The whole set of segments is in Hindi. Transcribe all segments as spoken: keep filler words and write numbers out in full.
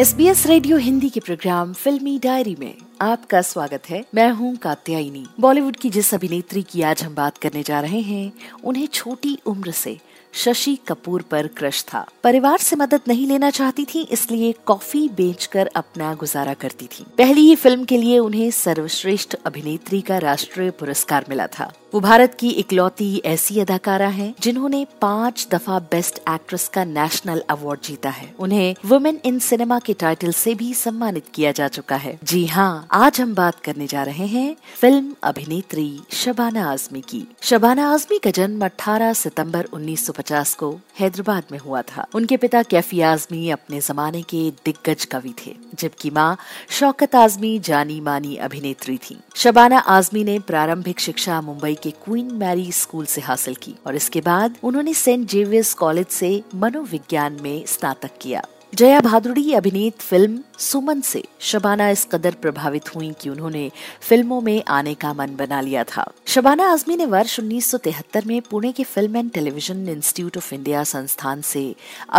S B S radio Hindi के प्रोग्राम फिल्मी डायरी में आपका स्वागत है। मैं हूँ कात्यायनी। बॉलीवुड की जिस अभिनेत्री की आज हम बात करने जा रहे हैं, उन्हें छोटी उम्र से शशि कपूर पर क्रश था। परिवार से मदद नहीं लेना चाहती थी, इसलिए कॉफी बेचकर अपना गुजारा करती थी। पहली ही फिल्म के लिए उन्हें सर्वश्रेष्ठ अभिनेत्री का राष्ट्रीय पुरस्कार मिला था। वो भारत की इकलौती ऐसी अदाकारा हैं जिन्होंने पांच दफा बेस्ट एक्ट्रेस का नेशनल अवार्ड जीता है। उन्हें वुमेन इन सिनेमा के टाइटल से भी सम्मानित किया जा चुका है। जी हाँ, आज हम बात करने जा रहे हैं फिल्म अभिनेत्री शबाना आजमी की। शबाना आजमी का जन्म अठारह सितंबर उन्नीस सौ पचास को हैदराबाद में हुआ था। उनके पिता कैफी आजमी अपने जमाने के दिग्गज कवि थे, जबकि माँ शौकत आजमी जानी मानी अभिनेत्री थी। शबाना आजमी ने प्रारंभिक शिक्षा मुंबई के क्वीन मैरी स्कूल से हासिल की और इसके बाद उन्होंने सेंट जेवियर्स कॉलेज से मनोविज्ञान में स्नातक किया। जया भादुड़ी अभिनीत फिल्म सुमन से शबाना इस कदर प्रभावित हुई कि उन्होंने फिल्मों में आने का मन बना लिया था। शबाना आजमी ने वर्ष उन्नीस सौ तिहत्तर में पुणे के film and television institute of India संस्थान से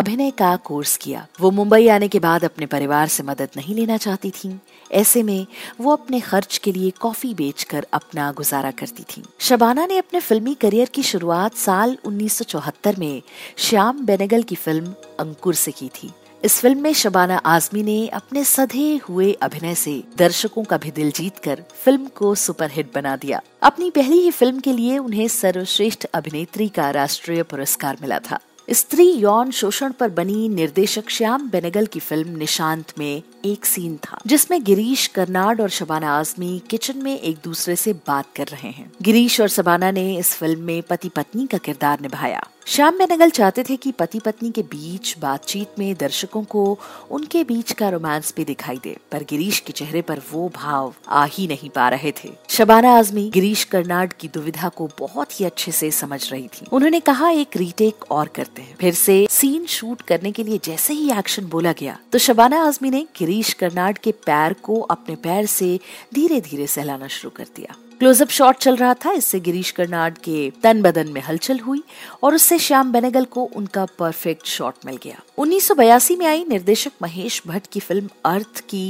अभिनय का कोर्स किया। वो मुंबई आने के बाद अपने परिवार से मदद नहीं लेना चाहती थीं। ऐसे में वो अपने खर्च के लिए कॉफी बेचकर अपना गुजारा करती थीं। शबाना ने अपने फिल्मी करियर की शुरुआत साल उन्नीस सौ चौहत्तर में श्याम बेनेगल की फिल्म अंकुर से की थी। इस फिल्म में शबाना आजमी ने अपने सधे हुए अभिनय से दर्शकों का भी दिल जीतकर फिल्म को सुपरहिट बना दिया। अपनी पहली ही फिल्म के लिए उन्हें सर्वश्रेष्ठ अभिनेत्री का राष्ट्रीय पुरस्कार मिला था। स्त्री यौन शोषण पर बनी निर्देशक श्याम बेनेगल की फिल्म निशांत में एक सीन था जिसमें गिरीश कर्नाड और शबाना आजमी किचन में एक दूसरे से बात कर रहे हैं। गिरीश और शबाना ने इस फिल्म में पति पत्नी का किरदार निभाया। श्याम बेनेगल चाहते थे कि पति पत्नी के बीच बातचीत में दर्शकों को उनके बीच का रोमांस भी दिखाई दे, पर गिरीश के चेहरे पर वो भाव आ ही नहीं पा रहे थे। शबाना आजमी गिरीश कर्नाड की दुविधा को बहुत ही अच्छे से समझ रही थी। उन्होंने कहा, एक रीटेक और करते हैं। फिर से सीन शूट करने के लिए जैसे ही एक्शन बोला गया तो शबाना आजमी ने गिरीश कर्नाड के पैर को अपने पैर से धीरे धीरे सहलाना शुरू कर दिया। क्लोजअप शॉट चल रहा था, इससे गिरीश कर्नाड के तन बदन में हलचल हुई और उससे श्याम बेनेगल को उनका परफेक्ट शॉट मिल गया। उन्नीस सौ बयासी में आई निर्देशक महेश भट्ट की फिल्म अर्थ की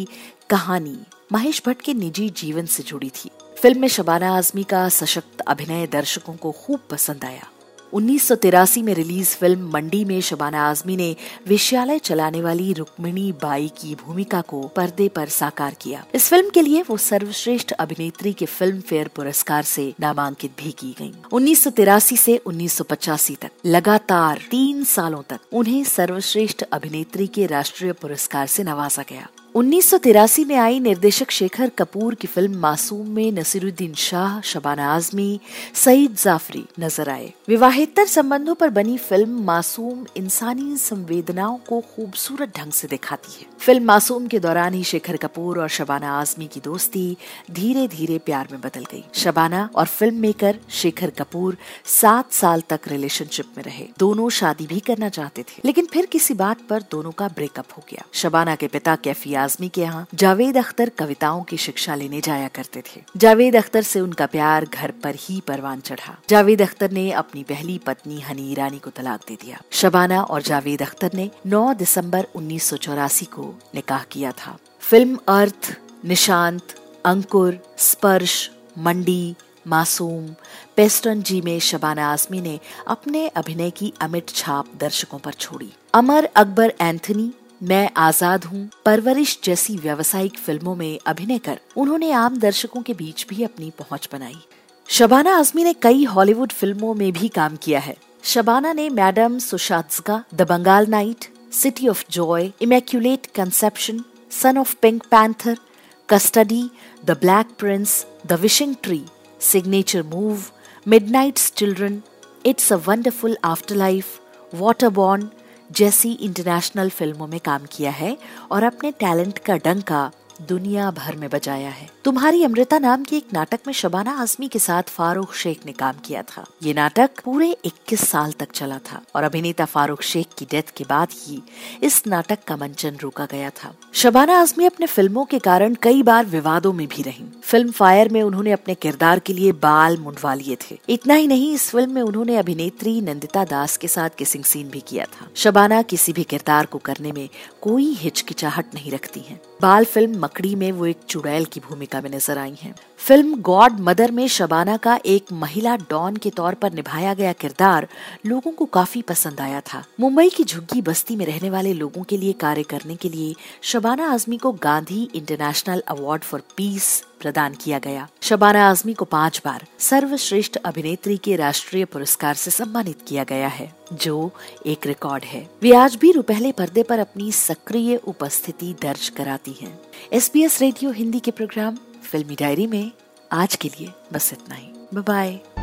कहानी महेश भट्ट के निजी जीवन से जुड़ी थी। फिल्म में शबाना आजमी का सशक्त अभिनय दर्शकों को खूब पसंद आया। उन्नीस सौ तिरासी में रिलीज फिल्म मंडी में शबाना आजमी ने वेश्यालय चलाने वाली रुक्मिणी बाई की भूमिका को पर्दे पर साकार किया। इस फिल्म के लिए वो सर्वश्रेष्ठ अभिनेत्री के फिल्म फेयर पुरस्कार से नामांकित भी की गईं। उन्नीस सौ तिरासी से उन्नीस सौ पचासी तक लगातार तीन सालों तक उन्हें सर्वश्रेष्ठ अभिनेत्री के राष्ट्रीय पुरस्कार से नवाजा गया। उन्नीस सौ तिरासी में आई निर्देशक शेखर कपूर की फिल्म मासूम में नसीरुद्दीन शाह, शबाना आजमी, सईद जाफरी नजर आए। विवाहेतर संबंधों पर बनी फिल्म मासूम इंसानी संवेदनाओं को खूबसूरत ढंग से दिखाती है। फिल्म मासूम के दौरान ही शेखर कपूर और शबाना आजमी की दोस्ती धीरे धीरे प्यार में बदल गई। शबाना और फिल्म मेकर शेखर कपूर सात साल तक रिलेशनशिप में रहे। दोनों शादी भी करना चाहते थे, लेकिन फिर किसी बात पर दोनों का ब्रेकअप हो गया। शबाना के पिता कैफी आजमी के यहाँ जावेद अख्तर कविताओं की शिक्षा लेने जाया करते थे। जावेद अख्तर से उनका प्यार घर पर ही परवान चढ़ा। जावेद अख्तर ने अपनी पहली पत्नी हनी ईरानी को तलाक दे दिया। शबाना और जावेद अख्तर ने नौ दिसंबर उन्नीस सौ चौरासी को निकाह किया था। फिल्म अर्थ, निशांत, अंकुर, स्पर्श, मंडी, मासूम, पेस्टन जी में शबाना आजमी ने अपने अभिनय की अमिट छाप दर्शकों पर छोड़ी। अमर अकबर एंथनी, मैं आजाद हूँ, परवरिश जैसी व्यावसायिक फिल्मों में अभिनय कर उन्होंने आम दर्शकों के बीच भी अपनी पहुंच बनाई। शबाना आजमी ने कई हॉलीवुड फिल्मों में भी काम किया है। शबाना ने madam Sousatzka, the Bengal night, city of joy, immaculate conception, son of pink panther, custody, the black prince, the wishing tree, signature move, midnight's children, it's a wonderful afterlife, waterborne जैसी इंटरनेशनल फिल्मों में काम किया है और अपने टैलेंट का डंका दुनिया भर में बजाया है। तुम्हारी अमृता नाम के एक नाटक में शबाना आज़मी के साथ फारूक शेख ने काम किया था। ये नाटक पूरे इक्कीस साल तक चला था और अभिनेता फारूक शेख की डेथ के बाद ही इस नाटक का मंचन रोका गया था। शबाना आज़मी अपने फिल्मों के कारण कई बार विवादों में भी रहीं। फिल्म फायर में उन्होंने अपने किरदार के लिए बाल मुंडवा लिए थे। इतना ही नहीं, इस फिल्म में उन्होंने अभिनेत्री नंदिता दास के साथ किसिंग सीन भी किया था। शबाना किसी भी किरदार को करने में कोई हिचकिचाहट नहीं रखती हैं। बाल फिल्म मकड़ी में वो एक चुड़ैल की भूमिका में नजर आई हैं। फिल्म गॉड मदर में शबाना का एक महिला डॉन के तौर पर निभाया गया किरदार लोगों को काफी पसंद आया था। मुंबई की झुग्गी बस्ती में रहने वाले लोगों के लिए कार्य करने के लिए शबाना आज़मी को Gandhi international award for peace प्रदान किया गया। शबाना आज़मी को पांच बार सर्वश्रेष्ठ अभिनेत्री के राष्ट्रीय पुरस्कार से सम्मानित किया गया है, जो एक रिकॉर्ड है। वे आज भी रुपहले पर्दे पर अपनी सक्रिय उपस्थिति दर्ज कराती हैं। S B S radio Hindi के प्रोग्राम फिल्मी डायरी में आज के लिए बस इतना ही। Bye bye.